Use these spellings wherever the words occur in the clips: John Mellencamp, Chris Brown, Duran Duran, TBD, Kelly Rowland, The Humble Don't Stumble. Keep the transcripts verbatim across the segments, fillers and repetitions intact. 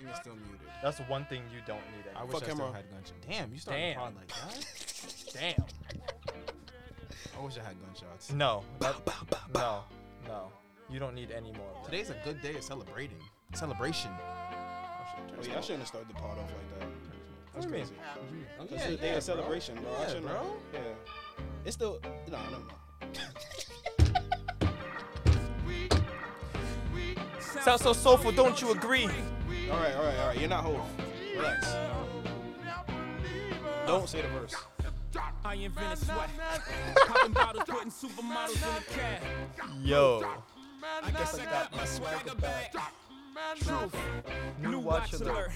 He was still muted. That's one thing you don't need. I wish I still had gunshots. Damn, you started crying like that? Damn. I wish I had gunshots. No. That, bow, bow, bow, bow. No. No. You don't need any more. Today's a good day of celebrating. Celebration. Oh, yeah, I shouldn't have started the pod off like that. That's what crazy. Mean? That's yeah, a day yeah, of celebration, bro. bro. Yeah, I bro. Yeah. It's still... No, no, no. Sounds so soulful, don't you agree? All right, all right, all right. You're not whole. Relax. Don't say the verse. I invented sweat. Popping bottles, putting supermodels in a cab. Yo. I guess I got my swagger back. Truth. New watch alert.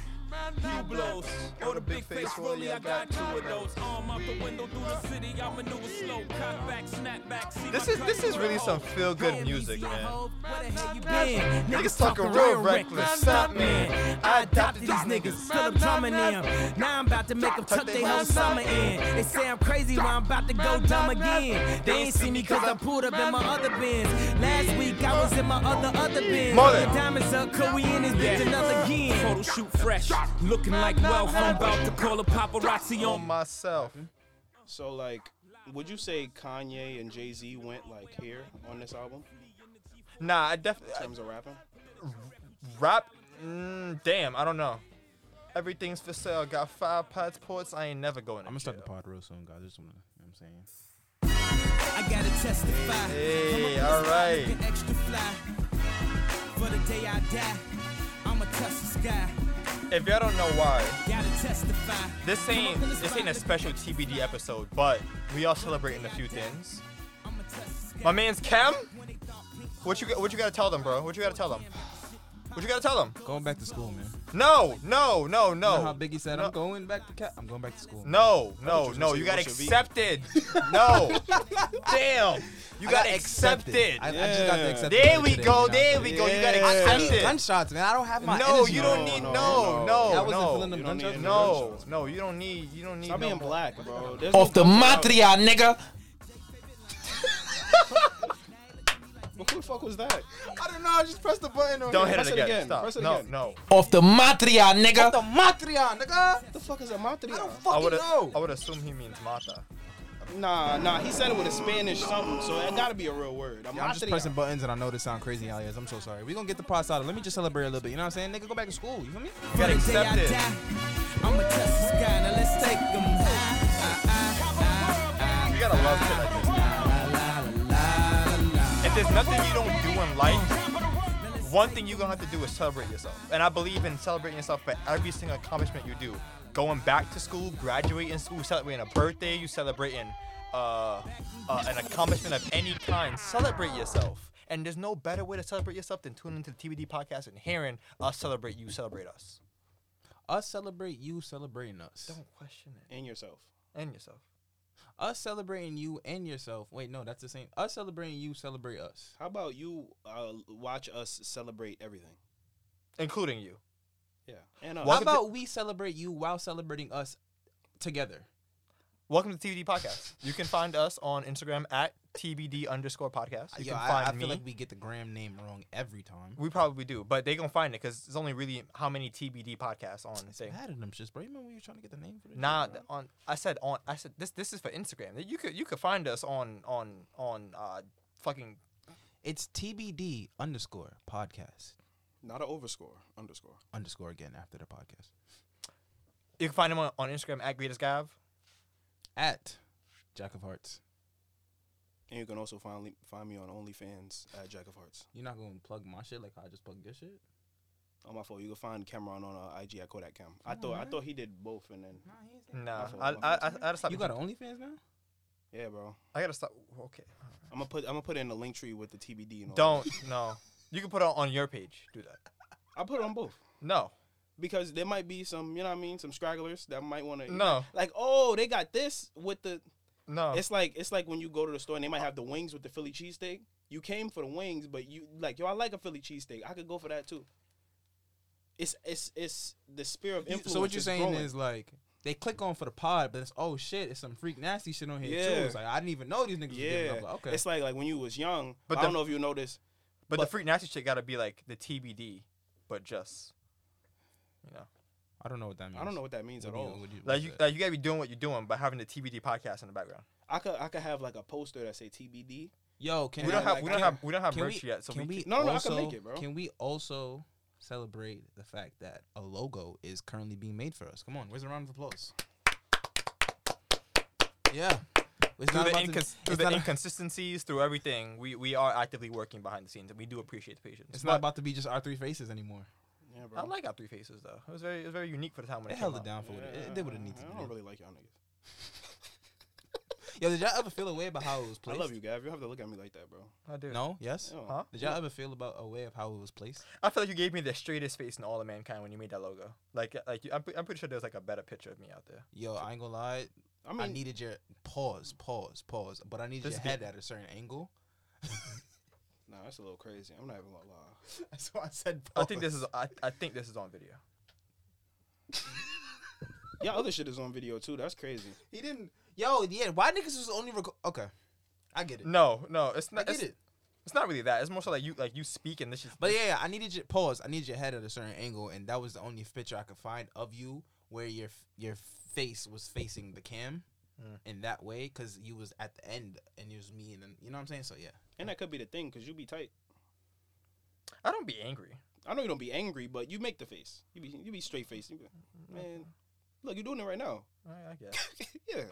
New blows. Oh, the big face rollie, I got two of those. Arm out the window through the city. I maneuver slow. Cut back, snap back. This is this is really some feel good music, man. Where the hell you been? Niggas talking real reckless. Stop, man. I adopted these niggas. Still I'm drumming them. Now I'm about to make them tuck their whole summer in. They say I'm crazy, but I'm about to go dumb again. They ain't see me cause I pulled up in my other bins. Last week I was in my other other bins. Diamonds up, could we in this bitch another again? Photo shoot fresh. Looking like well, I'm about to call a paparazzi on myself. So, like, would you say Kanye and Jay-Z went like here on this album? Nah, I definitely. In terms I, of rapping. Rap? Mm, damn, I don't know. Everything's for sale. Got five passports. I ain't never going. I'm gonna jail. Start the pod real soon, guys. I just wanna, you know what I'm saying. I gotta testify. Hey, all right. For the day I die, I'ma touch the sky. If y'all don't know why, this ain't this ain't a special T B D episode, but we all celebrating a few things. My man's Cam, what you what you gotta tell them, bro? What you gotta tell them? What you gotta tell them? Going back to school, man. No, no, no, no. You know how Biggie said, no. I'm going back to Cam. I'm going back to school. Man. No, no, you no. You got accepted. No. Damn. You got, got accepted. accepted. I, yeah. I just got to accept There we today, go. There we go. Yeah. You got accepted. I, I need gunshots, man. I don't have my No, energy. you don't need. No, no, no. no, no, no. You don't need no, no. You don't need. You don't need. Stop no being black, bro. There's Off no the matria, nigga. But who the fuck was that? I don't know. I just pressed the button on Don't hit it, it again. again. Stop. Press it no, again. No, no. Off the matria, nigga. Off the matria, nigga. What the fuck is a matria? I don't fucking I know. I would assume he means mata. Nah, nah. He said it with a Spanish something, so it gotta be a real word. I'm, yeah, I'm just pressing buttons, and I know this sound crazy, alias. I'm so sorry. We gonna get the pot started. Let me just celebrate a little bit. You know what I'm saying? Nigga, go back to school. You feel me? You gotta accept it. I'm a test guy. Now let's take them. You gotta love shit like this. There's nothing you don't do in life. One thing you're going to have to do is celebrate yourself. And I believe in celebrating yourself for every single accomplishment you do. Going back to school, graduating school, celebrating a birthday, you celebrating uh, uh, an accomplishment of any kind. Celebrate yourself. And there's no better way to celebrate yourself than tuning into the T B D podcast and hearing us celebrate you, celebrate us. Us celebrate you, celebrating us. Don't question it. And yourself. And yourself. Us celebrating you and yourself. Wait, no, that's the same. Us celebrating you, celebrate us. How about you uh, watch us celebrate everything? Including you. Yeah. And us. How about to- we celebrate you while celebrating us together? Welcome to the T B D Podcast. You can find us on Instagram at T B D underscore podcast. You Yo, can find I, I feel me. like we get the gram name wrong every time. We probably do, but they gonna find it because there's only really how many T B D podcasts on. It's bad at them shits, bro. You remember when you were trying to get the name for this? Nah, shit, on I said on I said this this is for Instagram. You could you could find us on on on uh fucking. It's T B D underscore podcast. Not an overscore underscore underscore again after the podcast. You can find him on, on Instagram at Greatest Gav. At Jack of Hearts. And you can also find, find me on OnlyFans at Jack of Hearts. You're not going to plug my shit like how I just plugged your shit? On my phone. You can find Cameron on uh, I G at Kodak Cam. I thought right. I thought he did both and then... Nah, he ain't nah. I, I, I, I gotta stop. You got an OnlyFans now? Yeah, bro. I got to stop. Okay. I'm going to put I'm gonna put it in the link tree with the T B D and all Don't. That. No. You can put it on your page. Do that. I'll put it on both. No. Because there might be some, you know what I mean, some stragglers that might want to... No. Like, oh, they got this with the... No. It's like it's like when you go to the store and they might have the wings with the Philly cheesesteak. You came for the wings, but you like, yo, I like a Philly cheesesteak. I could go for that, too. It's it's it's the spirit of influence. So what you're is saying growing. Is, like, they click on for the pod, but it's, oh, shit, it's some freak nasty shit on here, yeah. too. It's like, I didn't even know these niggas yeah. were giving up. Like, okay. It's like, like when you was young. But I the, don't know if you know this. But, but the freak nasty shit got to be, like, the T B D, but just... You know, I don't know what that means. I don't know what that means what at you, all. You, like you, that? like you gotta be doing what you're doing, but having the T B D podcast in the background. I could, I could have like a poster that say T B D. Yo, can we don't I, have, like, we don't have, we don't have merch we, yet. So can we, can, no, no, also, I can make it, bro. Can we also celebrate the fact that a logo is currently being made for us? Come on, where's a round of applause? Yeah. It's through the, incons- to, through the inconsistencies, through everything, we, we are actively working behind the scenes, and we do appreciate the patience. It's but not about to be just our three faces anymore. Yeah, bro. I like our three faces though. It was very, it was very unique for the time when it, it held it down for yeah, it. Yeah, it. They would have needed. I to don't do really it. Like y'all niggas. Yo, did y'all ever feel a way about how it was placed? I love you, Gav. You don't have to look at me like that, bro. I do. No. Yes. No. Huh? Did y'all yeah. ever feel about a way of how it was placed? I feel like you gave me the straightest face in all of mankind when you made that logo. Like, like you, I'm, I'm pretty sure there's like a better picture of me out there. Yo, so, I ain't gonna lie. I, mean, I needed your pause, pause, pause. But I needed your head at a certain angle. Nah, that's a little crazy. I'm not even gonna lie. That's why I said pause. I think this is I, I think this is on video. Yeah, other shit is on video too. That's crazy. He didn't. Yo, yeah. Why niggas was only record? Okay, I get it. No, no, it's not. I get it's, it. It's not really that. It's more so like you like you speak and this is. But yeah, yeah, I needed your pause. I needed your head at a certain angle, and that was the only picture I could find of you where your your. face was facing the cam mm. in that way, because you was at the end and it was me and then, you know what I'm saying? So yeah, and that could be the thing, because you be tight. I don't be angry. I know you don't be angry, but you make the face. You be you be straight faced. Man, look, you're doing it right now. I, I guess. Yeah,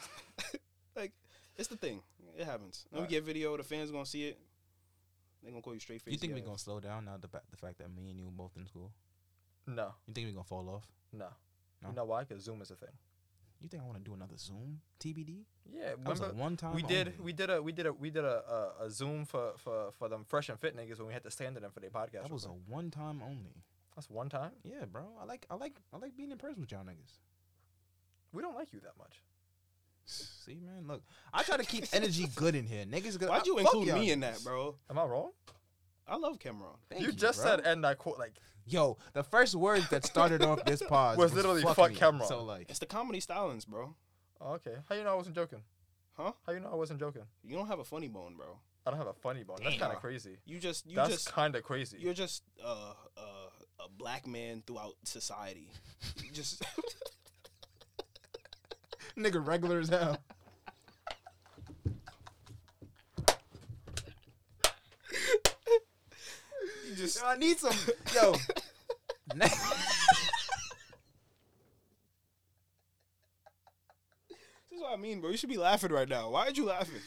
like it's the thing. It happens. When All we right. get video, the fans gonna see it. They gonna call you straight faced. You think we gonna slow down now? The the fact that me and you both in school. No. You think we gonna fall off? No. no. You know why? Because Zoom is a thing. You think I want to do another Zoom T B D? Yeah, that was like one time. We did, only. we did a, we did a, we did a, a, a Zoom for, for, for them fresh and fit niggas when we had to stand to them for their podcast. That was quick. A one time only. That's one time. Yeah, bro. I like, I like, I like being in person with y'all niggas. We don't like you that much. See, man, look, I try to keep energy good in here, niggas. Good. Why'd you I, include me in that, bro? Am I wrong? I love Cameron. Thank you, you just bro. said, and I quote like. Yo, the first word that started off this pause was, was literally "fuck, fuck Cameron." So like, it's the comedy stylings, bro. Oh, okay, how you know I wasn't joking? Huh? How you know I wasn't joking? You don't have a funny bone, bro. I don't have a funny bone. Damn. That's kind of crazy. You just, you that's kind of crazy. You're just uh, uh, a black man throughout society. You just nigga regular as hell. Just, yo, I need some. Yo. This is what I mean, bro. You should be laughing right now. Why are you laughing?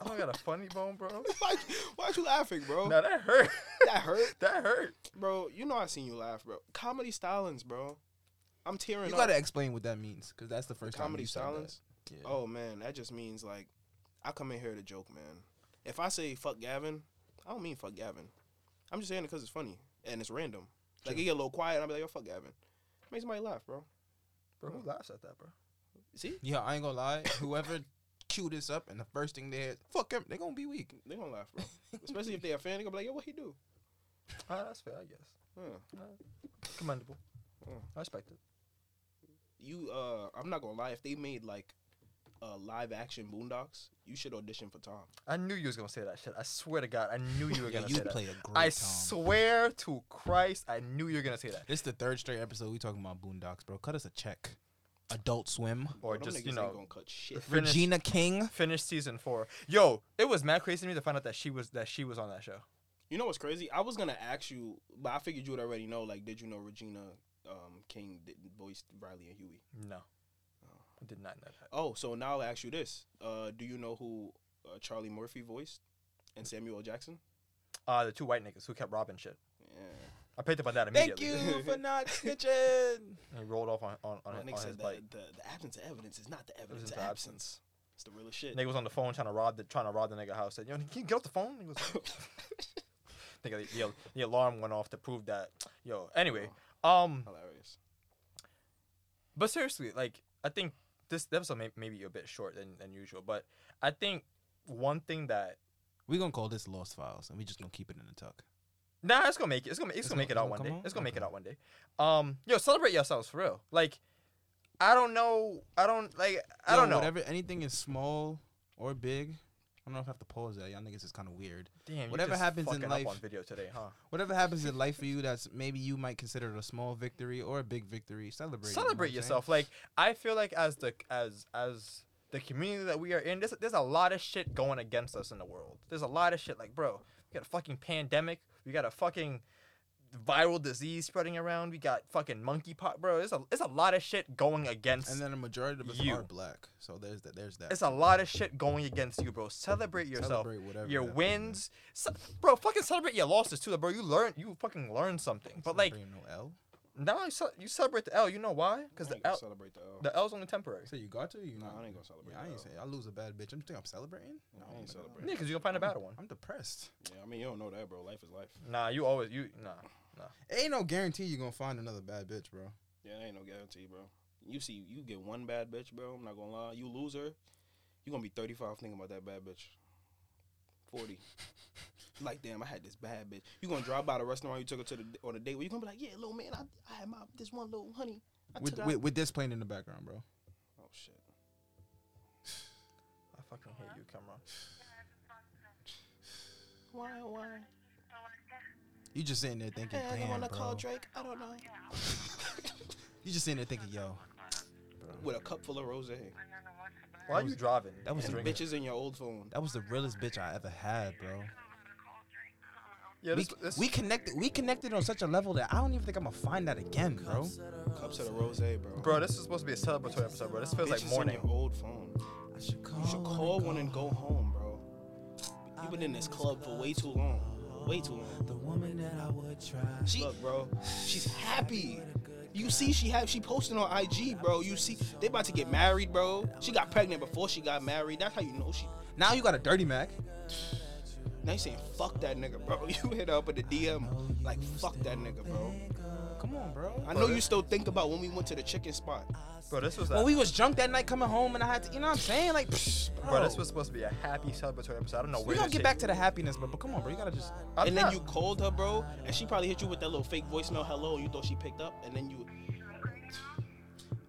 Oh, I got a funny bone, bro. Why, why are you laughing, bro? No, that hurt. That hurt? That hurt. Bro, you know I seen you laugh, bro. Comedy stylings, bro. I'm tearing you up. You got to explain what that means, because that's the first the time comedy you stylings? Said that. Yeah. Oh, man. That just means, like, I come in here to joke, man. If I say fuck Gavin, I don't mean fuck Gavin. I'm just saying it because it's funny and it's random. True. Like, it get a little quiet, and I'll be like, yo, fuck Gavin. Make somebody laugh, bro. Bro, who laughs at that, bro? See? Yeah, I ain't gonna lie. Whoever cue this up and the first thing they had, fuck him, they gonna be weak. They gonna laugh, bro. Especially if they're a fan, they gonna be like, yo, what he do? Ah, uh, that's fair, I guess. Yeah. Uh, commendable. Yeah. I respect it. You, uh, I'm not gonna lie, if they made, like, Uh, live action Boondocks, you should audition for Tom. I knew you was gonna say that shit. I swear to God, I knew you were gonna yeah, you say play that. A great I Tom. Swear to Christ, I knew you were gonna say that. This is the third straight episode we talking about Boondocks, bro. Cut us a check. Adult Swim, or bro, just you know, gonna cut shit. Finish, Regina King. Finish season four. Yo, it was mad crazy to me to find out that she was that she was on that show. You know what's crazy? I was gonna ask you, but I figured you would already know. Like, did you know Regina um, King didn't voice Riley and Huey? No. Did not know that. Oh, so now I'll ask you this. Uh, do you know who uh, Charlie Murphy voiced and Samuel L. Jackson? Uh, the two white niggas who kept robbing shit. Yeah. I picked up on that immediately. Thank you for not snitching. He rolled off on, on, on, on his said bike. The, the, the absence of evidence is not the evidence of absence. absence. It's the realest shit. Nigga was on the phone trying to rob the, trying to rob the nigga house. Said, yo, can you get off the phone? He was like, nigga, the, the alarm went off to prove that. Yo, anyway. Oh, um, hilarious. But seriously, like, I think... This episode may, may be a bit short than, than usual, but I think one thing that we're gonna call this Lost Files, and we're just gonna keep it in the tuck. Nah, it's gonna make it. It's gonna it's, it's gonna, gonna make it out one day. On? It's gonna okay. make it out one day. Um, yo, celebrate yourselves for real. Like, I don't know. I don't like. I yo, don't know. Whatever. Anything is small or big. I don't know if I have to pause that. Y'all niggas is kind of weird. Damn, whatever you just happens fucking in life, up on video today, huh? Whatever happens in life for you, that's maybe you might consider it a small victory or a big victory. Celebrate. Celebrate you know yourself. Like I feel like as the as as the community that we are in, there's there's a lot of shit going against us in the world. There's a lot of shit. Like, bro, we got a fucking pandemic. We got a fucking viral disease spreading around. We got fucking monkeypox, bro. It's a it's a lot of shit going against. And then the majority of us you. are black, so there's that. There's that. It's a lot of shit going against you, bro. Celebrate yourself, celebrate whatever your wins, Ce- bro. Fucking celebrate your losses too, bro. You learn, you fucking learn something. But celebrate like, no L. Now you, ce- you celebrate the L. You know why? Because the L. Celebrate the L. The L's only temporary. So you got to. You no, know? I ain't gonna celebrate. Yeah, I ain't say I lose a bad bitch. I'm think I'm celebrating. No, I ain't celebrating. Yeah, because you gonna find a better one. I'm depressed. Yeah, I mean you don't know that, bro. Life is life. Nah, you always you nah. Nah. It ain't no guarantee you're gonna find another bad bitch, bro. Yeah, it ain't no guarantee, bro. You see, you get one bad bitch, bro. I'm not gonna lie. You lose her, you're gonna be thirty-five thinking about that bad bitch. forty Like, damn, I had this bad bitch. You're gonna drive by the restaurant you took her to the, on a date where you're gonna be like, yeah, little man, I, I had my this one little honey. I with, with, with this playing in the background, bro. Oh, shit. I fucking hate you, Cameron. Why, why? You just sitting there thinking, hey, damn, I wanna bro. Call Drake. I don't know. You just sitting there thinking, yo, bro. With a cup full of rosé. Why are you driving? That was and the bitches in your old phone. That was the realest bitch I ever had, bro. Yeah, this, we, this, we connected. We connected on such a level that I don't even think I'm gonna find that again, bro. Cups of the rosé, bro. Bro, this is supposed to be a celebratory episode, bro. This feels bitches like morning. In your old phone. I should call you should call one and go home, bro. You've been in this club for way too long. Way too long. The woman that I would try. She, look, bro, she's happy. You see, she have she posted on I G, bro. You see, they about to get married, bro. She got pregnant before she got married. That's how you know she. Now you got a dirty Mac. Now you saying fuck that nigga, bro. You hit her up in the D M like fuck that nigga, bro. Come on, bro. I know bro, you still think about when we went to the chicken spot. Bro, this was. When well, we was drunk that night coming home and I had to, you know what I'm saying? Like, psh, bro. bro, this was supposed to be a happy celebratory episode. I don't know so where. We're gonna get back to the happiness, bro. But come on, bro. You gotta just. I'm and not... then you called her, bro. And she probably hit you with that little fake voicemail, hello. You thought she picked up. And then you.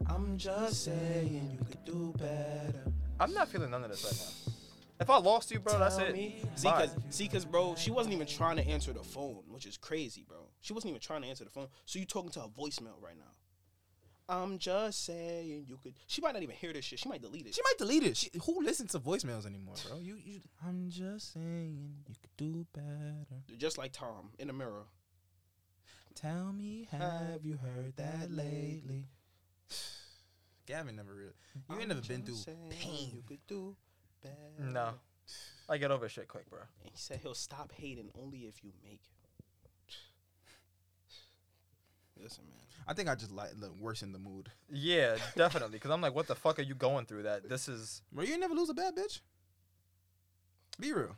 I'm just saying you could do better. I'm not feeling none of this right now. If I lost you, bro, that's it. See, cause, see, cause, bro, she wasn't even trying to answer the phone, which is crazy, bro. She wasn't even trying to answer the phone. So you talking to her voicemail right now? I'm just saying you could. She might not even hear this shit. She might delete it. She might delete it. She, who listens to voicemails anymore, bro? You, you. I'm just saying you could do better. Just like Tom in the mirror. Tell me, have you heard that lately? Gavin never really. You ain't never been through pain. You could do. No, I get over shit quick, bro. And he said he'll stop hating only if you make it. Listen, man. I think I just like worsen the mood. Yeah, definitely. Cause I'm like, what the fuck are you going through? That this is. Bro, you ain't never lose a bad bitch. Be real.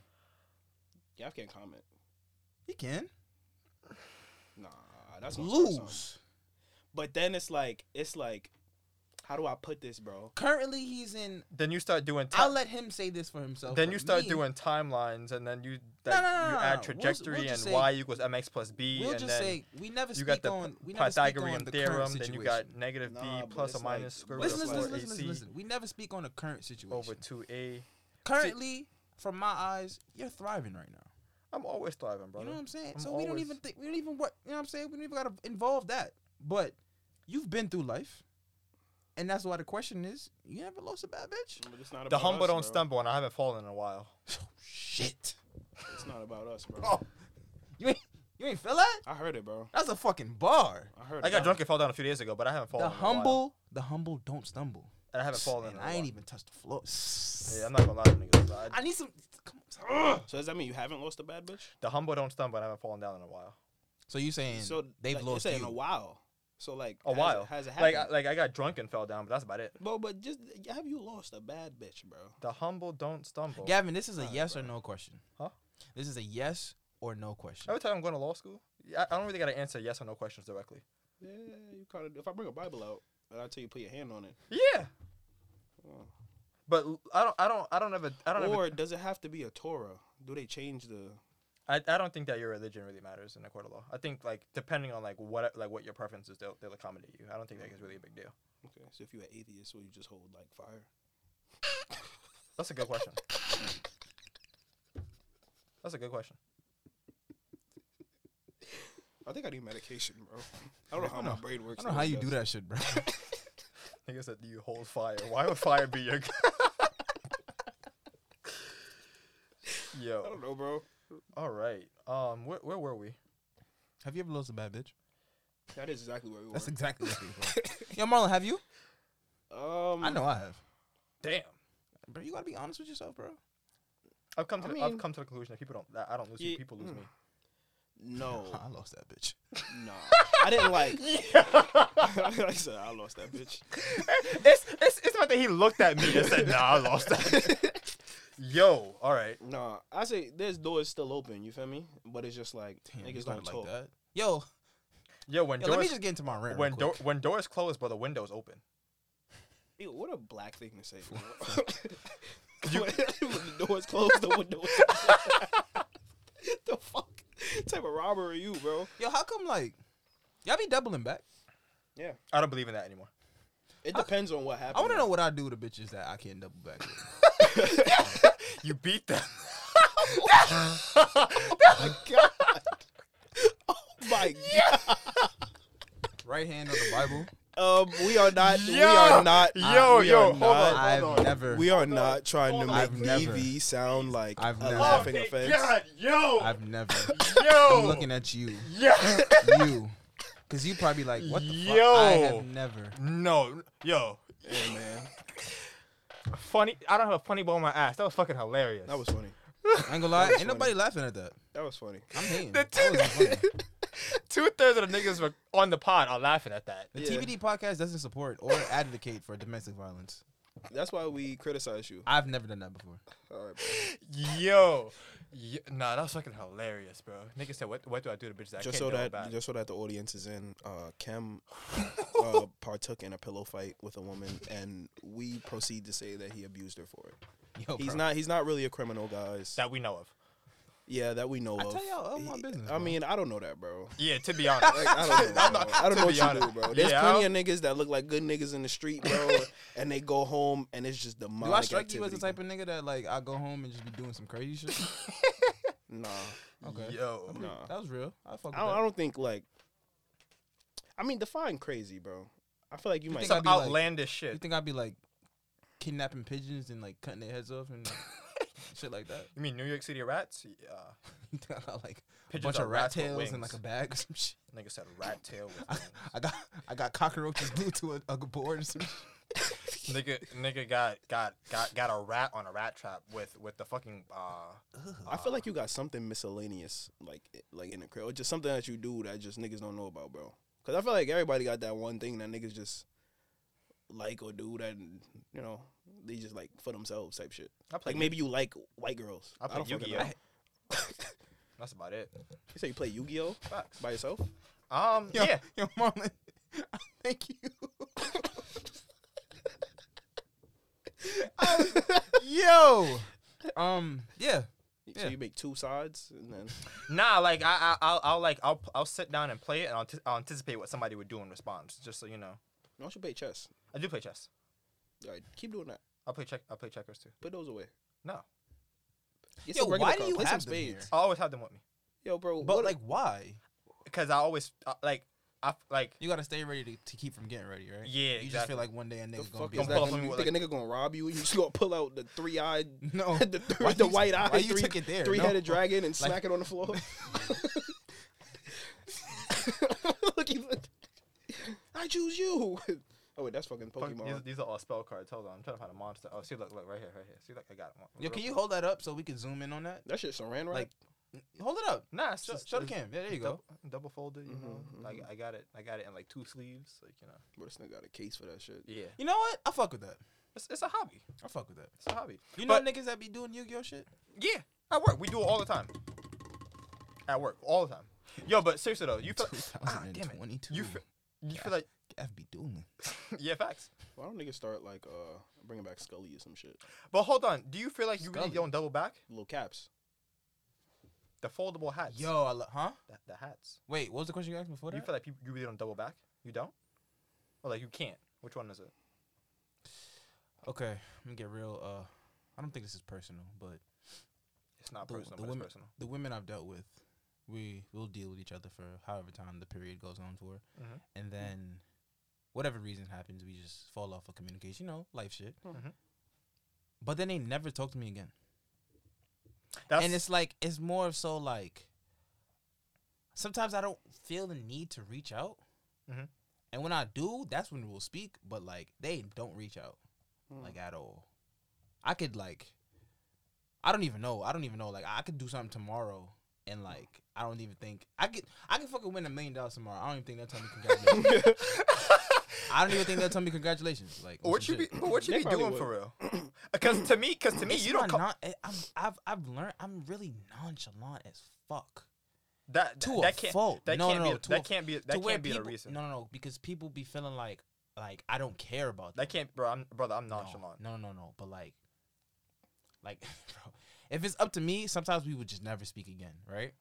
Yeah, I can't comment. You can. Nah, that's lose. But then it's like, it's like. How do I put this, bro? Currently, he's in. Then you start doing. Ti- I'll let him say this for himself. Then you start me. doing timelines, and then you that, no, no, no, you add trajectory we'll, we'll and say, y equals mx plus b. We'll and just then say we never speak got the on we never Pythagorean speak on the theorem. Current then you got negative nah, b plus or like, minus square root of four listen, listen, ac. Listen. We never speak on the current situation. Over two a. Currently, from my eyes, you're thriving right now. I'm always thriving, bro. You know what I'm saying? I'm so always... we don't even think we don't even what you know what I'm saying. We don't even gotta involve that. But you've been through life. And that's why the question is, you ever lost a bad bitch? But it's not the humble us, don't bro. Stumble, and I haven't fallen in a while. Oh, shit. It's not about us, bro. Oh, you ain't you ain't feel that? I heard it, bro. That's a fucking bar. I heard it. I got drunk and fell down a few days ago, but I haven't fallen the in humble, a while. The humble don't stumble. And I haven't fallen and in a while. I ain't even touched the floor. Yeah, I'm not gonna lie to niggas. I, I need some... Come on. So does that mean you haven't lost a bad bitch? The humble don't stumble, and I haven't fallen down in a while. So you saying so, they've like, lost you. You're saying you. A while. So like a while, has it, has it like I, like I got drunk and fell down, but that's about it. Bro, but just have you lost a bad bitch, bro? The humble don't stumble. Gavin, this is a uh, yes bro. or no question. Huh? This is a yes or no question. Every time I'm going to law school, I, I don't really got to answer yes or no questions directly. Yeah, you kind of. If I bring a Bible out and I tell you put your hand on it. Yeah. Oh. But I don't. I don't. I don't ever. I don't. Or ever, does it have to be a Torah? Do they change the? I, I don't think that your religion really matters in a court of law. I think like depending on like what like what your preference is, they'll they'll accommodate you. I don't think that is really a big deal. Okay, so if you're an atheist, will you just hold like fire? That's a good question. That's a good question. I think I need medication, bro. I don't know how my brain works. I don't know how you do that shit, bro. I guess that you hold fire. Why would fire be your... Yo. I don't know, bro. All right. Um, where, where were we? Have you ever lost a bad bitch? That is exactly where we were. That's exactly where we were. Yo, Marlon, have you? Um, I know I have. Damn. Bro, you gotta be honest with yourself, bro. I've come to I the, mean, I've come to the conclusion that people don't that I don't lose yeah, you, people lose mm. me. No. I lost that bitch. No. I didn't like I said I lost that bitch. It's it's it's not that he looked at me and said, nah, I lost that. Yo, all right. Nah, I say there's doors still open, you feel me? But it's just like Damn, niggas don't talk. Like that. Yo. Yo, when Yo, doors, let me just get into my rant. When door when doors closed, but the window's open. Ew, what a black thing to say. You, when the door's closed, the window's open. The fuck? What type of robber are you, bro? Yo, how come, like, y'all be doubling back? Yeah. I don't believe in that anymore. It how depends c- on what happens. I want to know what I do to bitches that I can't double back with. You beat them. Oh, my God. Oh, my God. Right hand on the Bible. Um, we are not. Yo, we are not. Yo, I, we yo, hold not, on, hold I've on. never. We are not trying hold to on. make I've Evie never, sound like I've a never, laughing oh offense. God, yo, I've never. Yo, I'm looking at you. Yo, you, because you probably like what the yo. fuck. I have never. No, yo, hey man. Funny. I don't have a funny bone in my ass. That was fucking hilarious. That was funny. I ain't gonna lie. Ain't funny. Nobody laughing at that. That was funny. I'm hating. That wasn't funny. Two-thirds of the niggas on the pod are laughing at that. The yeah. T B D podcast doesn't support or advocate for domestic violence. That's why we criticize you. I've never done that before. All right, bro. Yo. Yo. Nah, that was fucking hilarious, bro. Niggas said, what, what do I do to bitches that just I can't so that, about? Just so that the audience is in, uh, Cam uh, partook in a pillow fight with a woman, and we proceed to say that he abused her for it. Yo, he's bro. not. He's not really a criminal, guys. That we know of. Yeah, that we know I of. I tell y'all, oh, my business. I bro. mean, I don't know that, bro. Yeah, to be honest. Like, I don't know, not, I don't know what you honest. do, bro. There's yeah, plenty of niggas that look like good niggas in the street, bro, and they go home, and it's just demonic. Do I strike activity. you as the type of nigga that, like, I go home and just be doing some crazy shit? Nah. Okay. Yo. Nah. That was real. I fuck with I don't, that. I don't think, like, I mean, define crazy, bro. I feel like you, you might. Some outlandish like, shit. You think I'd be, like, kidnapping pigeons and, like, cutting their heads off and... Like, shit like that. You mean New York City rats? Yeah. Like a bunch of rat tails in like a bag or some shit. Nigga said rat tail with wings. I, I got I got cockroaches glued to a, a board or some shit. Nigga nigga got, got got got a rat on a rat trap with, with the fucking uh I feel like you got something miscellaneous like like in the crib. Or just something that you do that just niggas don't know about, bro. Cause I feel like everybody got that one thing that niggas just like or do that, you know. They just like for themselves type shit. Like Yu- maybe you like white girls. I play I Yu-Gi-Oh. That's about it. You say you play Yu-Gi-Oh Fox. By yourself? Um, yo, yeah. Yo, Marlon, I thank you. um, yo, um, yeah. So yeah. you make two sides and then. Nah, like I, I, I'll, I'll like I'll, I'll sit down and play it, and I'll, t- I'll anticipate what somebody would do in response, just so you know. Why don't you play chess? I do play chess. All right, keep doing that. I'll play check. I'll play checkers too. Put those away. No. It's Yo, why do you play have them here? I always have them with me. Yo, bro. But like, a- why? Because I always uh, like. I like. You gotta stay ready to, to keep from getting ready, right? Yeah. You exactly. just feel like one day a nigga gonna be. Like, you think like, a nigga gonna rob you? You just gonna pull out the three eyed. No. the three, the white eyed. Why you three, took it there? Three no. headed dragon and like, smack it on the floor. Look, he look. I choose you. Oh, wait, that's fucking Pokemon. These, these are all spell cards. Hold on. I'm trying to find a monster. Oh, see, look, look, right here, right here. See, look, I got one. Yo, can you hold that up so we can zoom in on that? That shit's Saran Wrap. Like, hold it up. Nah, show, just, show the cam. Yeah, there you double, go. Double folded, you mm-hmm, know. Mm-hmm. Like, I got it. I got it in, like, two sleeves. Like, you know. Bro, this nigga got a case for that shit. Yeah. You know what? I fuck with that. It's, it's a hobby. I fuck with that. It's a hobby. You but, know niggas that be doing Yu-Gi-Oh shit? Yeah. At work. We do it all the time. At work. All the time. Yo, but seriously, though. You feel like... Ah, damn it. You feel, you feel like... F be doing it. Yeah, facts. Why don't niggas start like uh bringing back Scully or some shit? But hold on, do you feel like you Scully. really don't double back? Little caps, the foldable hats. Yo, I lo- huh? The, the hats. Wait, what was the question you asked before that? You feel like you, you really don't double back? You don't? Or like you can't? Which one is it? Okay, let me get real. Uh, I don't think this is personal, but It's not the, personal, the but women, it's personal. The women I've dealt with, we will deal with each other for however time the period goes on for. Mm-hmm. And then mm-hmm. whatever reason happens, we just fall off of communication. You know, life shit. Mm-hmm. But then they never talk to me again. That's and it's like, it's more so like, sometimes I don't feel the need to reach out. Mm-hmm. And when I do, that's when we'll speak. But, like, they don't reach out, mm. like, at all. I could, like, I don't even know. I don't even know. Like, I could do something tomorrow, and, like, I don't even think. I could, I could fucking win a million dollars tomorrow. I don't even think they'll tell me congratulations. I don't even think they'll tell me congratulations. Like, what you be, what you be doing would. for real? Because to me, because to me, it's you don't. Not, co- I'm, I've, I've learned. I'm really nonchalant as fuck. That to that, a can't, fault. That no, can't no, no, be a, that a, can't be that can't be people, the reason. No, no, no, because people be feeling like like I don't care about that. That can't, bro. I'm, brother, I'm nonchalant. No, no, no, no. But like, like, bro, if it's up to me, sometimes we would just never speak again, right?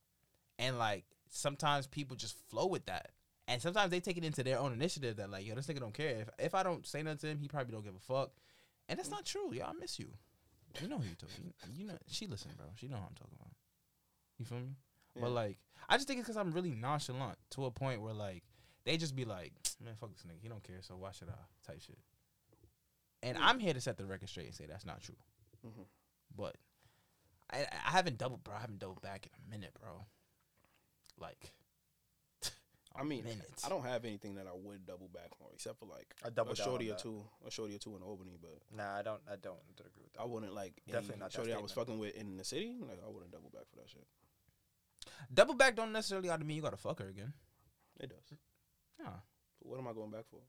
And like, sometimes people just flow with that, and sometimes they take it into their own initiative that like, yo, this nigga don't care. If if I don't say nothing to him, he probably don't give a fuck, and that's not true. Yo, I miss you. You know who you talking? You know she listen, bro. She know who I'm talking about. You feel me? Yeah. But, like, I just think it's because I'm really nonchalant to a point where, like, they just be like, man, fuck this nigga. He don't care, so why should I? Type shit. And I'm here to set the record straight and say that's not true. Mm-hmm. But I, I haven't doubled, bro. I haven't doubled back in a minute, bro. Like, I mean, minute. I don't have anything that I would double back on except for, like, I double a shorty or two, a shorty or two in Albany. But nah, I don't, I don't agree with that. I wouldn't, like, definitely not shorty I was fucking with in the city. Like, I wouldn't double back for that shit. Double back don't necessarily ought to mean you gotta fuck her again. It does. Nah. But what am I going back for?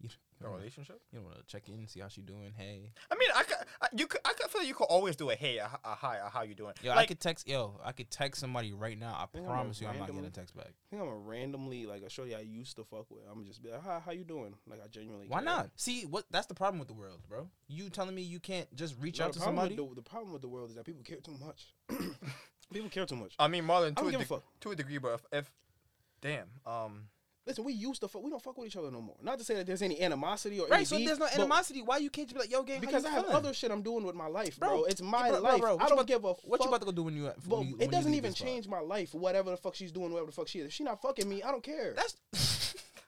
You a relationship? You don't want to check in, see how she doing. Hey. I mean, I could, I, you could, I could feel like you could always do a hey, a, a hi, a how you doing. Yo, like, I could text. Yo, I could text somebody right now. I, I promise I'm you, random, I'm not getting a text back. I think I'm a randomly like a shorty I used to fuck with. I'm just be like, hi, how you doing? Like I genuinely. Why care. Not? See, what that's the problem with the world, bro. You telling me you can't just reach no, out to somebody? The, the problem with the world is that people care too much. People care too much. I mean, Marlon, to, I a deg- a to a degree, but if, if damn, um, listen, we used to fuck. We don't fuck with each other no more. Not to say that there's any animosity or right. Any so if there's no animosity, why you can't just be like, yo, gang? Because I have other shit I'm doing with my life, bro. bro. It's my bro, life. Bro, bro. I don't about, give a fuck. What you about to go do when you? When bro, you when it doesn't you even change spot. My life. Whatever the fuck she's doing, whatever the fuck she is. If she not fucking me, I don't care. That's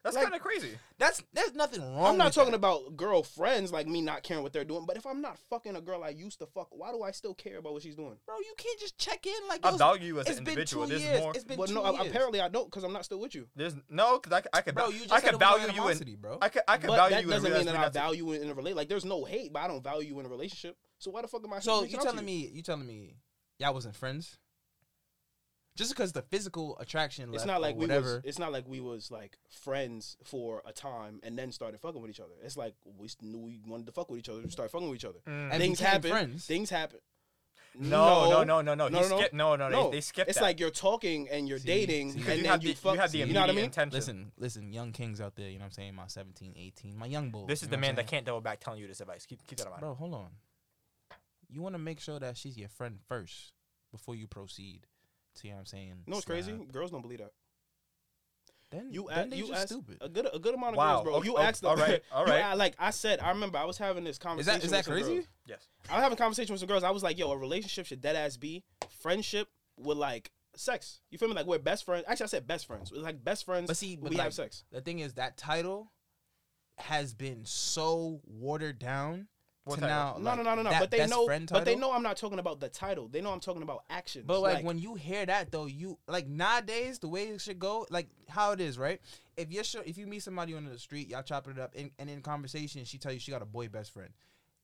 that's like, kind of crazy. That's there's nothing wrong. I'm not with talking that. About girlfriends like me not caring what they're doing. But if I'm not fucking a girl I used to fuck, why do I still care about what she's doing? Bro, you can't just check in like. I value you as an individual. There's more. It's been well, two no, years. I, apparently I don't because I'm not still with you. There's no because I, I could. Bro, you just I could value you in. Bro, I could. I could value you in. But that doesn't mean that I value in a relationship. Like there's no hate, but I don't value you in a relationship. So why the fuck am I? So you telling me? You telling me? Y'all wasn't friends. Just because the physical attraction, it's not like we was, it's not like we was like friends for a time and then started fucking with each other. It's like we knew we wanted to fuck with each other, we started fucking with each other. Mm. And things happen. Friends. Things happen. No, no, no, no, no. No, no, no. Skip, no, no, no. They, they skip. It's that. Like you're talking and you're see, dating, see, and you then the, you fuck. You have the immediate, you know what I mean? Intention. Listen, listen, young kings out there. You know what I'm saying? My seventeen, eighteen, my young bull. This is the man that can't double back telling you this advice. Keep, keep that in mind. Bro, hold on. You want to make sure that she's your friend first before you proceed. You know what I'm saying? No, it's crazy. Girls don't believe that. Then you act, then they you just ask, stupid. A good, a good amount of wow. girls, bro. Okay. You oh, asked them. All right, all right. I, like I said, I remember I was having this conversation. Is that, is that with crazy? Girls. Yes. I was having a conversation with some girls. I was like, yo, a relationship should dead ass be friendship with like sex. You feel me? Like we're best friends. Actually, I said best friends. We're like best friends. But see, but we like, have sex. The thing is, that title has been so watered down. To now, no, like, no, no, no, no. But they know, but they know I'm not talking about the title. They know I'm talking about actions. But like, like when you hear that though, you like nowadays the way it should go, like how it is, right? If you're sure, if you meet somebody on the street, y'all chopping it up, and, and in conversation she tell you she got a boy best friend.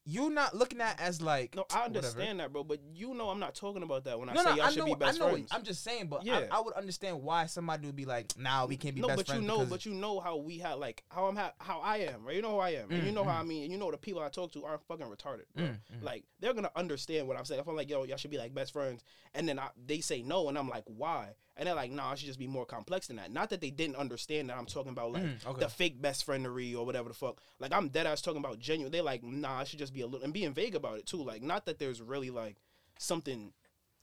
You're not looking at as like no, I understand whatever. That, bro. But you know, I'm not talking about that when I no, say no, y'all I should know, be best I know friends. It. I'm just saying, but yeah. I, I would understand why somebody would be like, "Nah, we can't be no, best but friends." No, but you know, but you know how we have like how I'm ha- how I am, right? You know who I am, mm, and you know mm. how I mean, and you know the people I talk to aren't fucking retarded, bro. Mm, mm. Like they're gonna understand what I'm saying. If I'm like, "Yo, y'all should be like best friends," and then I, they say no, and I'm like, "Why?" And they're like, "Nah, I should just be more complex than that." Not that they didn't understand that I'm talking about like mm, okay. the fake best friendery or whatever the fuck. Like I'm dead ass talking about genuine. They're like, "Nah, I should just." Be a little and being vague about it too, like not that there's really like something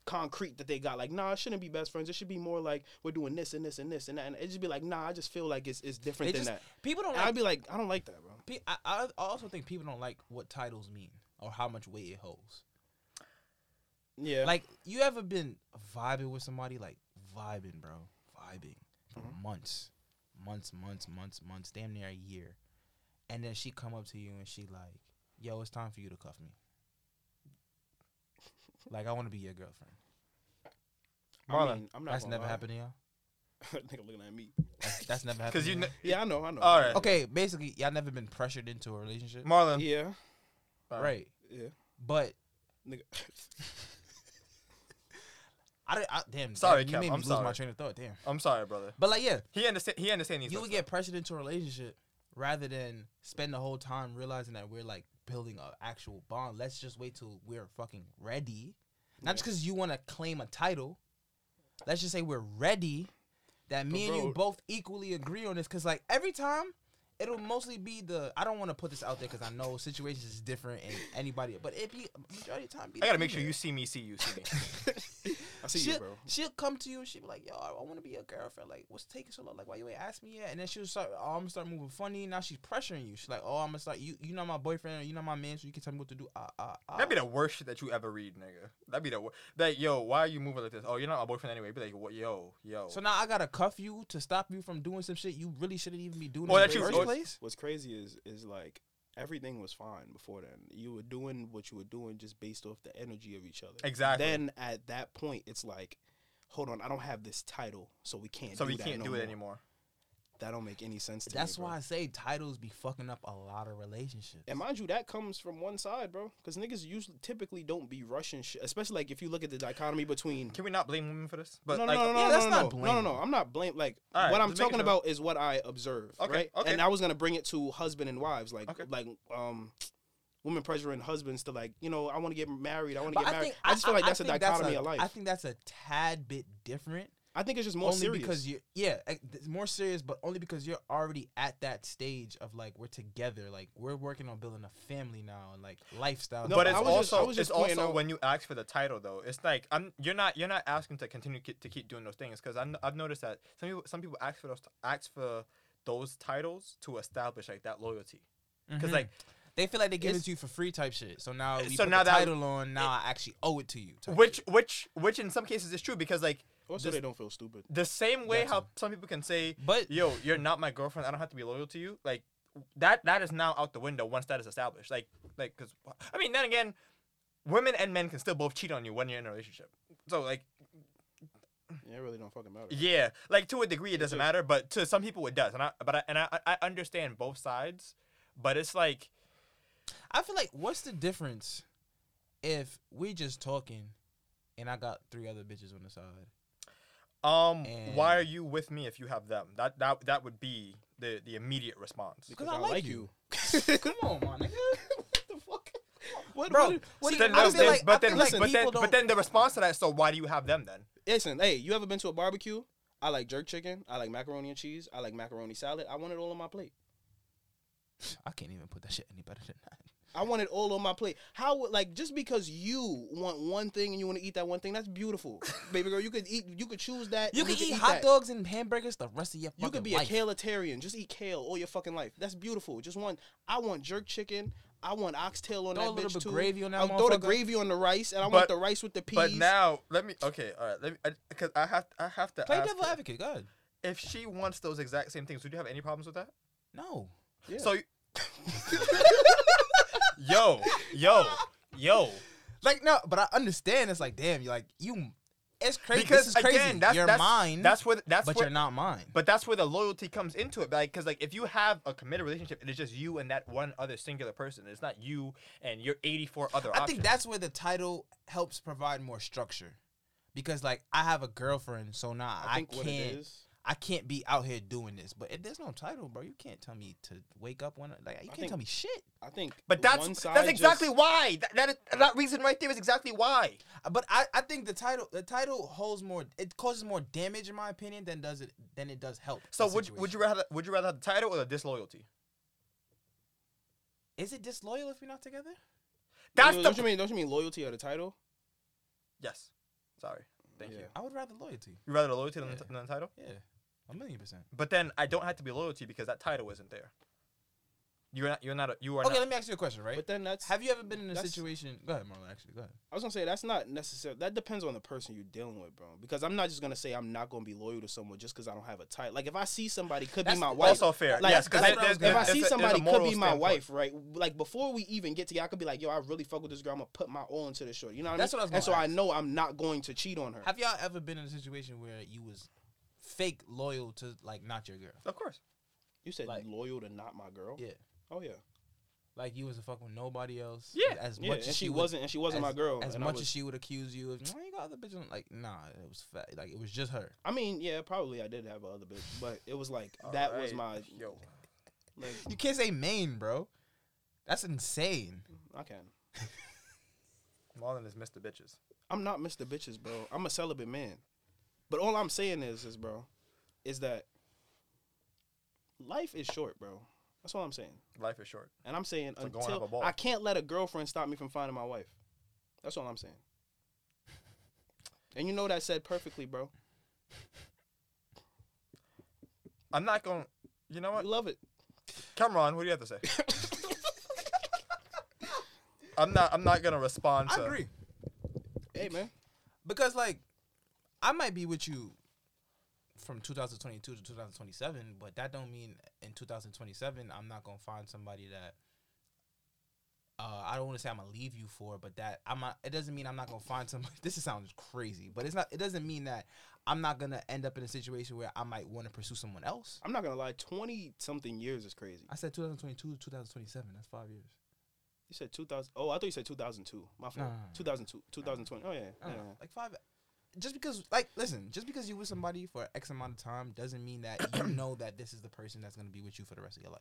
concrete that they got. Like, nah, it shouldn't be best friends. It should be more like we're doing this and this and this and that. And it just be like, nah, I just feel like it's it's different they than just, that. People don't. Like, I'd be like, I don't like that, bro. Pe- I, I also think people don't like what titles mean or how much weight it holds. Yeah. Like, you ever been vibing with somebody? Like, vibing, bro. Vibing. For mm-hmm. months. Months, months, months, months. Damn near a year. And then she come up to you and she like, yo, it's time for you to cuff me. Like, I want to be your girlfriend. Marlon, I mean, I'm not that's never lie. happened to y'all? Nigga looking at me. That's, that's never happened. Cause you, ne- yeah, I know, I know. All right. Okay, basically, y'all never been pressured into a relationship, Marlon. Yeah. Right. right. Yeah. But, nigga, I, did, I damn. Sorry, damn, Kev, you made me I'm lose sorry. my train of thought. Damn. I'm sorry, brother. But like, yeah, he understand. He understand these. You would get pressured into a relationship rather than spend the whole time realizing that we're like building an actual bond. Let's just wait till we're fucking ready. Not yeah. just because you want to claim a title. Let's just say we're ready. That me and you both equally agree on this. Because, like, every time, it'll mostly be the... I don't want to put this out there because I know situations is different and anybody... But it be... Majority of the time, be I got to make sure you see me, see you, see me. I see she'll, you, bro. She'll come to you and she'll be like, yo, I, I want to be your girlfriend. Like, what's taking so long? Like, why you ain't asked me yet? And then she'll start... Oh, I'm going to start moving funny. Now she's pressuring you. She's like, oh, I'm going to start... You you know my boyfriend or you know my man, so you can tell me what to do. Uh, uh, uh. That'd be the worst shit that you ever read, nigga. That'd be the worst. Like, yo, why are you moving like this? Oh, you're not my boyfriend anyway. Be like, what, yo, yo. So now I got to cuff you to stop you from doing some shit you really shouldn't even be doing well, in the first place? What's crazy is, is like... Everything was fine before then. You were doing what you were doing just based off the energy of each other. Exactly. Then at that point, it's like, hold on, I don't have this title, so we can't so do we that can't no do more. it anymore. That don't make any sense to That's me. That's why I say titles be fucking up a lot of relationships. And mind you, that comes from one side, bro. Because niggas usually typically don't be rushing shit. Especially like if you look at the dichotomy between. Can we not blame women for this? But no, no, like, no, no, yeah, no, that's no, not no, blame. no, no, no. I'm not blame. Like right, what I'm talking sure. about is what I observe, okay, right? Okay. And I was gonna bring it to husband and wives, like, okay. like, um. Women pressuring husbands to like, you know, I want to get married. I want to get I married. Think, I just I, feel like I, that's I a dichotomy that's a, of life. I think that's a tad bit different. I think it's just more only serious. Because you, yeah, it's more serious, but only because you're already at that stage of like we're together, like we're working on building a family now and like lifestyle. No, but it's also just, I was just it's also out. when you ask for the title though, it's like I'm you're not you're not asking to continue ki- to keep doing those things because I've I've noticed that some people some people ask for those ask for those titles to establish like that loyalty because mm-hmm. like. They feel like they give it to you for free type shit. So now you so put now the title that, on, now it, I actually owe it to you. Which shit. which which in some cases is true because like also this, they don't feel stupid. The same way That's how it. some people can say, but, yo, you're not my girlfriend, I don't have to be loyal to you. Like that that is now out the window once that is established. Like like cuz I mean, then again, women and men can still both cheat on you when you're in a relationship. So like yeah, it really don't fucking matter. Yeah, like to a degree it doesn't yeah. matter, but to some people it does. And I but I, and I I understand both sides, but it's like I feel like what's the difference if we just talking and I got three other bitches on the side? Um, and why are you with me if you have them? That that that would be the, the immediate response. Because I, I like, like you. you. Come on, my nigga. What the fuck? What, Bro, what do you like, But then, like, but, then but then the response to that, so why do you have them then? Listen, hey, you ever been to a barbecue? I like jerk chicken. I like macaroni and cheese. I like macaroni salad. I want it all on my plate. I can't even put that shit any better than that. I want it all on my plate. How like just because you want one thing and you want to eat that one thing, that's beautiful, baby girl. You could eat, you could choose that. You, you could, could eat, eat hot that. dogs and hamburgers the rest of your fucking life. You could be life. a kale-itarian. Just eat kale all your fucking life. That's beautiful. Just one. I want jerk chicken. I want oxtail on throw that bitch too. Throw a little bit gravy on that. I'll throw the gravy on the rice, and I but, want the rice with the peas. But now let me. Okay, all right. Let me because I, I have I have to play ask devil her, advocate. Go ahead. If she wants those exact same things, would you have any problems with that? No. Yeah. So. You, Yo, yo, yo. Like, no, but I understand. It's like, damn, you're like, you, it's crazy. Because, this is crazy. Again, that's, you're that's, mine, that's where, that's but where, you're not mine. But that's where the loyalty comes into it. Like, because, like, if you have a committed relationship, and it's just you and that one other singular person. It's not you and your eighty-four other options. I think that's where the title helps provide more structure. Because, like, I have a girlfriend, so now I, I think can't. What it is, I can't be out here doing this, but if there's no title, bro, you can't tell me to wake up one. Like you can't think, tell me shit. I think, but that's one side that's exactly just... why that, that that reason right there is exactly why. But I, I think the title the title holds more. It causes more damage in my opinion than does it than it does help. So would situation. would you rather would you rather have the title or the disloyalty? Is it disloyal if we're not together? That's don't, the... don't you mean don't you mean loyalty or the title? Yes. Sorry. Thank yeah. you. I would rather loyalty. You rather the loyalty yeah. than, the t- than the title? Yeah. A million percent. But then I don't have to be loyalty because that title isn't there. You're not. You're not. A, you are. Okay, not. Let me ask you a question, right? But then that's. Have you ever been in a situation? Go ahead, Marlon. Actually, go ahead. I was gonna say that's not necessary. That depends on the person you're dealing with, bro. Because I'm not just gonna say I'm not gonna be loyal to someone just because I don't have a type. Like if I see somebody could that's, be my wife. Also fair. Like, yes, because like, if I see somebody could be my standpoint. wife, right? Like before we even get together, I could be like, yo, I really fuck with this girl. I'm gonna put my all into this short. You know what that's I mean? That's what I was. And ask. So I know I'm not going to cheat on her. Have y'all ever been in a situation where you was fake loyal to like not your girl? Of course. You said like, loyal to not my girl. Yeah. Oh yeah, like you was a fuck with nobody else. Yeah, as much yeah, as and she, she wasn't, would, and she wasn't as, my girl. As and much was, as she would accuse you of, oh, you got other bitches. Like, nah, it was fat. Like it was just her. I mean, yeah, probably I did have other bitch, but it was like that right. was my yo. Like, you can't say main, bro. That's insane. I can. Marlon is Mister Bitches. I'm not Mister Bitches, bro. I'm a celibate man. But all I'm saying is, is bro, is that life is short, bro. That's all I'm saying. Life is short. And I'm saying it's until I can't let a girlfriend stop me from finding my wife. That's all I'm saying. And you know that said perfectly, bro. I'm not going to... You know what? You love it. Cameron, what do you have to say? I'm not I'm not going to respond to... I agree. Hey, man. Because, like, I might be with you from two thousand twenty-two to two thousand twenty-seven, but that don't mean in two thousand twenty-seven I'm not gonna find somebody that uh, I don't want to say I'm gonna leave you for, but that I'm not, it doesn't mean I'm not gonna find somebody. This sounds crazy, but it's not. It doesn't mean that I'm not gonna end up in a situation where I might want to pursue someone else. I'm not gonna lie, twenty something years is crazy. I said two thousand twenty-two to two thousand twenty-seven. That's five years. You said two thousand. Oh, I thought you said two thousand two. My fault. No. two thousand two, two thousand twenty. Oh yeah, yeah. No. Like five. Just because, like, listen, just because you with somebody for X amount of time doesn't mean that you know that this is the person that's going to be with you for the rest of your life.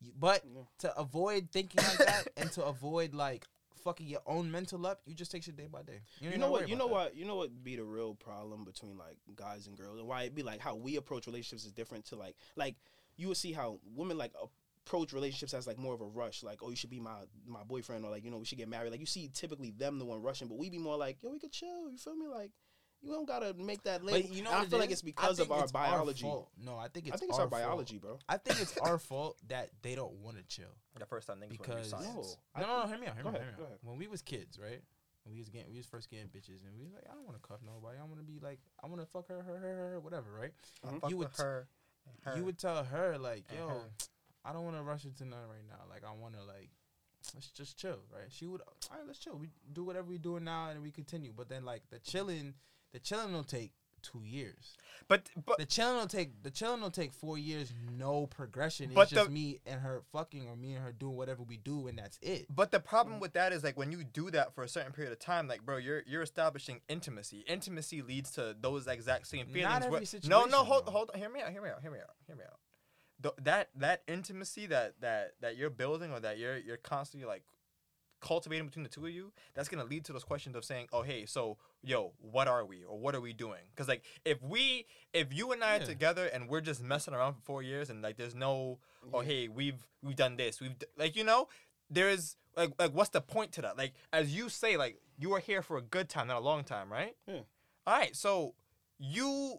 You, but yeah. to avoid thinking like that and to avoid, like, fucking your own mental up, you just take shit day by day. You, you know what, you know what, you know what be the real problem between, like, guys and girls and why it be, like, how we approach relationships is different to, like, like, you would see how women, like, a, approach relationships as like more of a rush, like, oh, you should be my my boyfriend, or like, you know, we should get married. Like, you see typically them the one rushing, but we be more like, yo, we could chill, you feel me? Like, you don't gotta make that late. But you know, I feel like it's because of our biology. No, I think it's I think it's our biology, bro. I think it's our fault that they don't want to chill. The first time things because no, no, no, hear me out, hear me out, hear me out. When we was kids, right? When we was getting, we was first getting bitches, and we was like, I don't want to cuff nobody. I want to be like, I want to fuck her, her, her, her, whatever, right? Mm-hmm. You would her, her, you would tell her like, yo. I don't want to rush into nothing right now. Like, I want to, like, let's just chill, right? She would, all right, let's chill. We do whatever we're doing now, and we continue. But then, like, the chilling, the chilling will take two years. But, but the chilling will take, the chilling will take four years, no progression. It's just the, me and her fucking, or me and her doing whatever we do, and that's it. But the problem mm-hmm. with that is, like, when you do that for a certain period of time, like, bro, you're you're establishing intimacy. Intimacy leads to those exact same feelings. Not every where, situation, no, no, hold, hold, hear me out, hear me out, hear me out, hear me out. Th- that that intimacy that, that, that you're building or that you're you're constantly like cultivating between the two of you, that's gonna lead to those questions of saying, oh hey, so yo, what are we or what are we doing? Because like if we if you and I yeah. are together and we're just messing around for four years and like there's no yeah. oh hey we've we've done this we've d-, like you know there is like like what's the point to that? Like as you say, like you are here for a good time, not a long time, right? Yeah. All right, so you.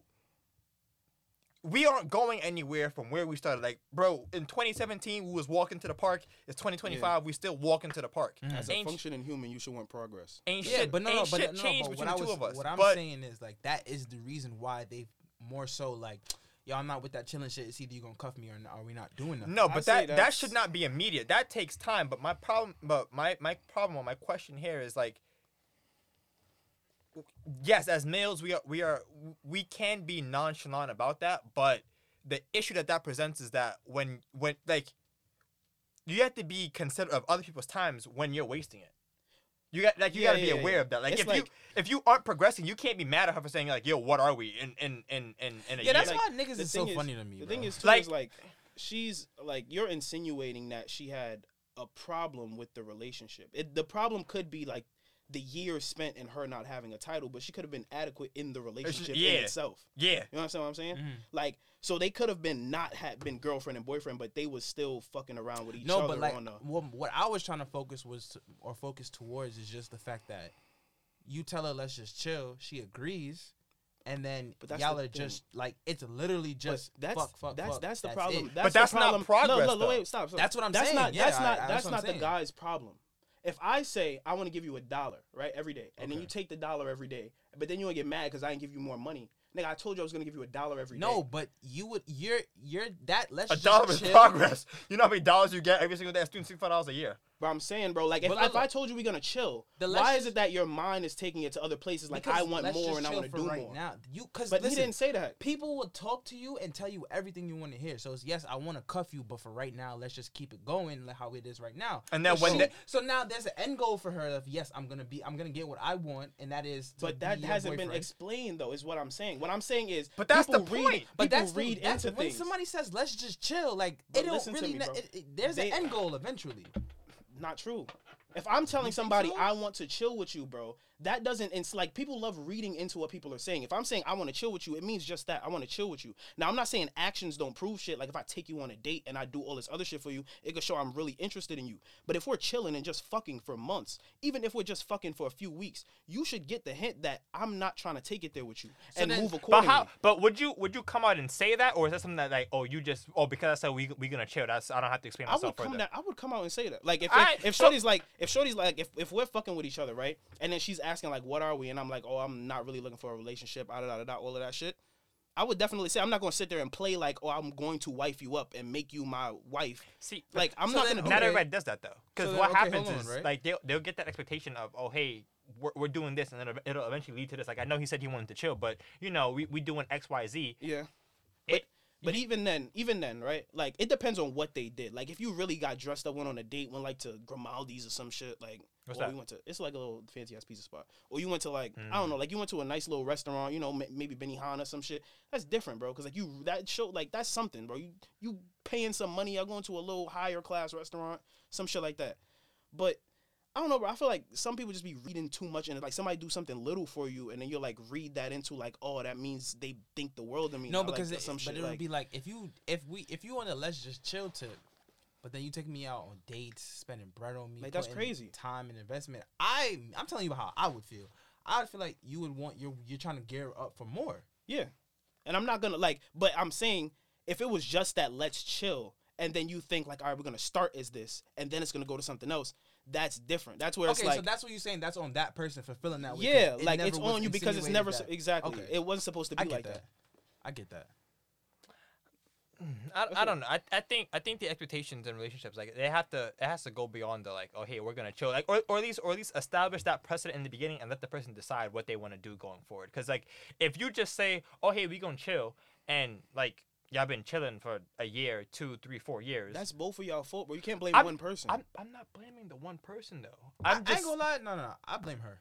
We aren't going anywhere from where we started. Like, bro, in twenty seventeen, we was walking to the park. It's twenty twenty-five. Yeah. We still walking to the park. Mm-hmm. As a ain't functioning human, you should want progress. Ain't yeah, shit, but no, ain't but shit no, changed no, but between the two was, of us. What I'm but, saying is, like, that is the reason why they more so, like, yo, I'm not with that chilling shit. It's either you gonna cuff me or are we not doing nothing. No, but that, that should not be immediate. That takes time. But my problem, but my, my problem or my question here is, like, yes, as males, we are we are we can be nonchalant about that, but the issue that that presents is that when when like you have to be considerate of other people's times when you're wasting it. You got like you yeah, got to yeah, be aware yeah. of that. Like it's if like, you if you aren't progressing, you can't be mad at her for saying like, "Yo, what are we?" In in in in, in a yeah, year. That's like, why niggas is so is, funny to me. The bro. thing is, too, like, is like she's like you're insinuating that she had a problem with the relationship. It, the problem could be like. The years spent in her not having a title, but she could have been adequate in the relationship yeah. in itself. Yeah, you know what I'm saying? Mm-hmm. Like, so they could have been not had been girlfriend and boyfriend, but they was still fucking around with each no, other. No, but like, on a- what, what I was trying to focus was to, or focus towards is just the fact that you tell her let's just chill, she agrees, and then y'all are thing. just like it's literally just that's, fuck, fuck, that's, fuck. That's, that's the that's problem. That's but that's problem. not progress. No, no, no, wait, stop. So that's what I'm that's saying. Not, yeah, that's I, not I, that's, that's not saying. the guy's problem. If I say I want to give you a dollar, right, every day, and okay. then you take the dollar every day, but then you want to get mad because I didn't give you more money. Nigga, I told you I was gonna give you a dollar every no, day. No, but you would, you're, you're that. Let's a just dollar is progress. You know how many dollars you get every single day? That's two hundred sixty-five dollars a year. But I'm saying, bro, like if, like, if I told you we're gonna chill, why is it that your mind is taking it to other places? Like I want more and I want to do right more. Now. You, cause but listen, he didn't say that. People will talk to you and tell you everything you want to hear. So it's yes, I want to cuff you, but for right now, let's just keep it going like how it is right now. And then when she, they, so now there's an end goal for her of yes, I'm gonna be, I'm gonna get what I want, and that is. To but that be hasn't been explained though. Is what I'm saying. What I'm saying is, but that's the point. Read, but that's read the, that's, into when things. Somebody says let's just chill, like it don't really. Me, it, it, there's they, an end goal eventually. Not true. If I'm telling somebody so? I want to chill with you, bro, that doesn't, it's like people love reading into what people are saying. If I'm saying I want to chill with you, it means just that. I want to chill with you. Now, I'm not saying actions don't prove shit. Like if I take you on a date and I do all this other shit for you, it could show I'm really interested in you. But if we're chilling and just fucking for months, even if we're just fucking for a few weeks, you should get the hint that I'm not trying to take it there with you so and then, move accordingly. But, how, but would you would you come out and say that? Or is that something that like, oh, you just, oh, because I said we, we're going to chill, that's, I don't have to explain myself I would come further. That, I would come out and say that. Like if, I, if, if Shorty's like, If Shorty's like, if, if we're fucking with each other, right? And then she's asking, like, what are we? And I'm like, oh, I'm not really looking for a relationship, da, da, da, da, all of that shit. I would definitely say I'm not going to sit there and play like, oh, I'm going to wife you up and make you my wife. See, like, I'm so not going to do that. Not everybody does that, though. Because so what okay, happens on, is, right? like, they'll, they'll get that expectation of, oh, hey, we're, we're doing this, and then it'll, it'll eventually lead to this. Like, I know he said he wanted to chill, but, you know, we, we doing X, Y, Z. Yeah. It, But even then, even then, right? Like, it depends on what they did. Like, if you really got dressed up, went on a date, went, like, to Grimaldi's or some shit, like... What's or that? We went to, it's like a little fancy-ass pizza spot. Or you went to, like, mm. I don't know, like, you went to a nice little restaurant, you know, m- maybe Benihana or some shit. That's different, bro, because, like, you... That show, like, that's something, bro. You you paying some money, you're going to a little higher-class restaurant, some shit like that. But... I don't know, bro. I feel like some people just be reading too much, and like somebody do something little for you, and then you're like read that into like, oh, that means they think the world of me. No, because like, it, some but shit, it would like, be like if you if we if you on a let's just chill tip, but then you take me out on dates, spending bread on me, like that's crazy. Time and investment. I I'm telling you how I would feel. I would feel like you would want you're you're trying to gear up for more. Yeah, and I'm not gonna like, but I'm saying if it was just that let's chill, and then you think like, all right, we're gonna start as this, and then it's gonna go to something else. That's different. That's where it's okay, like... Okay, so that's what you're saying. That's on that person for feeling that way. Yeah, it like, it's on you because it's never... That. Exactly. Okay. It wasn't supposed to be I get like that. that. I get that. I, I don't know. I, I think I think the expectations in relationships, like, they have to... It has to go beyond the, like, oh, hey, we're going to chill. Like, or, or, at least, or at least establish that precedent in the beginning and let the person decide what they want to do going forward. Because, like, if you just say, oh, hey, we going to chill, and, like... Y'all been chilling for a year, two, three, four years. That's both of y'all fault, bro. You can't blame I'm, one person. I'm, I'm not blaming the one person, though. I'm I, just... I ain't gonna lie. No, no, no. I blame her.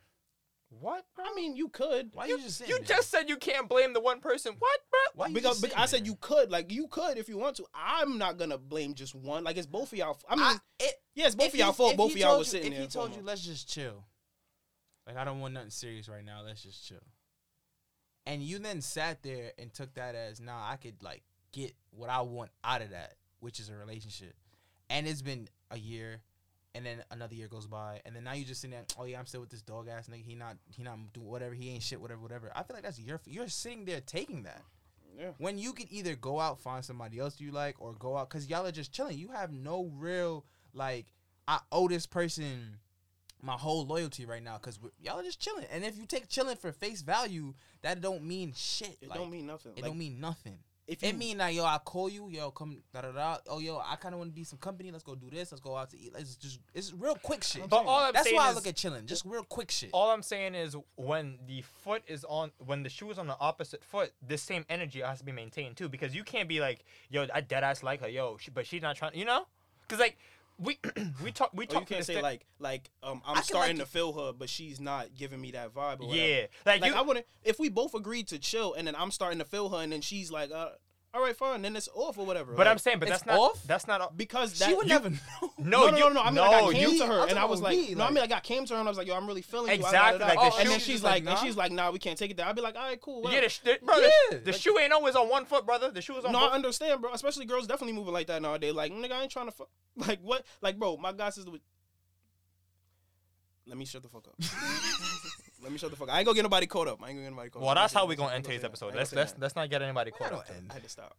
What? Bro? I mean, you could. Why you, you just saying You that? just said you can't blame the one person. What, bro? Why because, because I said you could. Like, you could if you want to. I'm not gonna blame just one. Like, it's both of y'all. I mean, I, it, yeah, it's both of y'all fault. Both of y'all were sitting there. If he told you, let's just chill. Like, I don't want nothing serious right now. Let's just chill. And you then sat there and took that as, nah, I could, like, get what I want out of that, which is a relationship. And it's been a year, and then another year goes by, and then now you just sitting there, oh, yeah, I'm still with this dog-ass nigga. He not he not doing whatever. He ain't shit, whatever, whatever. I feel like that's your – you're sitting there taking that. Yeah. When you could either go out, find somebody else you like, or go out – because y'all are just chilling. You have no real, like, I owe this person – my whole loyalty right now, because y'all are just chilling. And if you take chilling for face value, that don't mean shit. It like, don't mean nothing. It like, don't mean nothing. If you, it mean that, yo, I call you, yo, come, da-da-da. Oh, yo, I kind of want to be some company. Let's go do this. Let's go out to eat. Let's just, it's real quick shit. But all I'm That's why is, I look at chilling. Just real quick shit. All I'm saying is when the foot is on, when the shoe is on the opposite foot, this same energy has to be maintained, too. Because you can't be like, yo, I deadass like her, yo, she, but she's not trying, you know? Because, like, We we talk we talk. Oh, you can't say thing. like like um I'm starting like to feel her, but she's not giving me that vibe. Or yeah, like, like you, I wouldn't. If we both agreed to chill, and then I'm starting to feel her, and then she's like, uh, all right, fine, then it's off or whatever. But like, I'm saying, but that's not off. That's not off because that, she would you, never know. No, no, no, no, no. I mean, no, like, I came you, to her, and I was like, me, no, like, I mean, like I came to her, and I was like, yo, I'm really feeling exactly. You. Like, oh, the and then she's like, nah. and she's like, nah, we can't take it there. I'd be like, all right, cool. Whatever. Yeah, the, the, bro, yeah, the, the like, shoe ain't always on one foot, brother. The shoe is on. No, both. I understand, bro. Especially girls definitely moving like that nowadays. Like, nigga, I ain't trying to fuck. Like what? Like, bro, my guy says. Let me shut the fuck up. Let me shut the fuck up. I ain't gonna get nobody caught up. I ain't gonna get nobody caught well, up. Well, that's how we gonna end today's episode. Let's let's let's not get anybody caught up. I had to stop.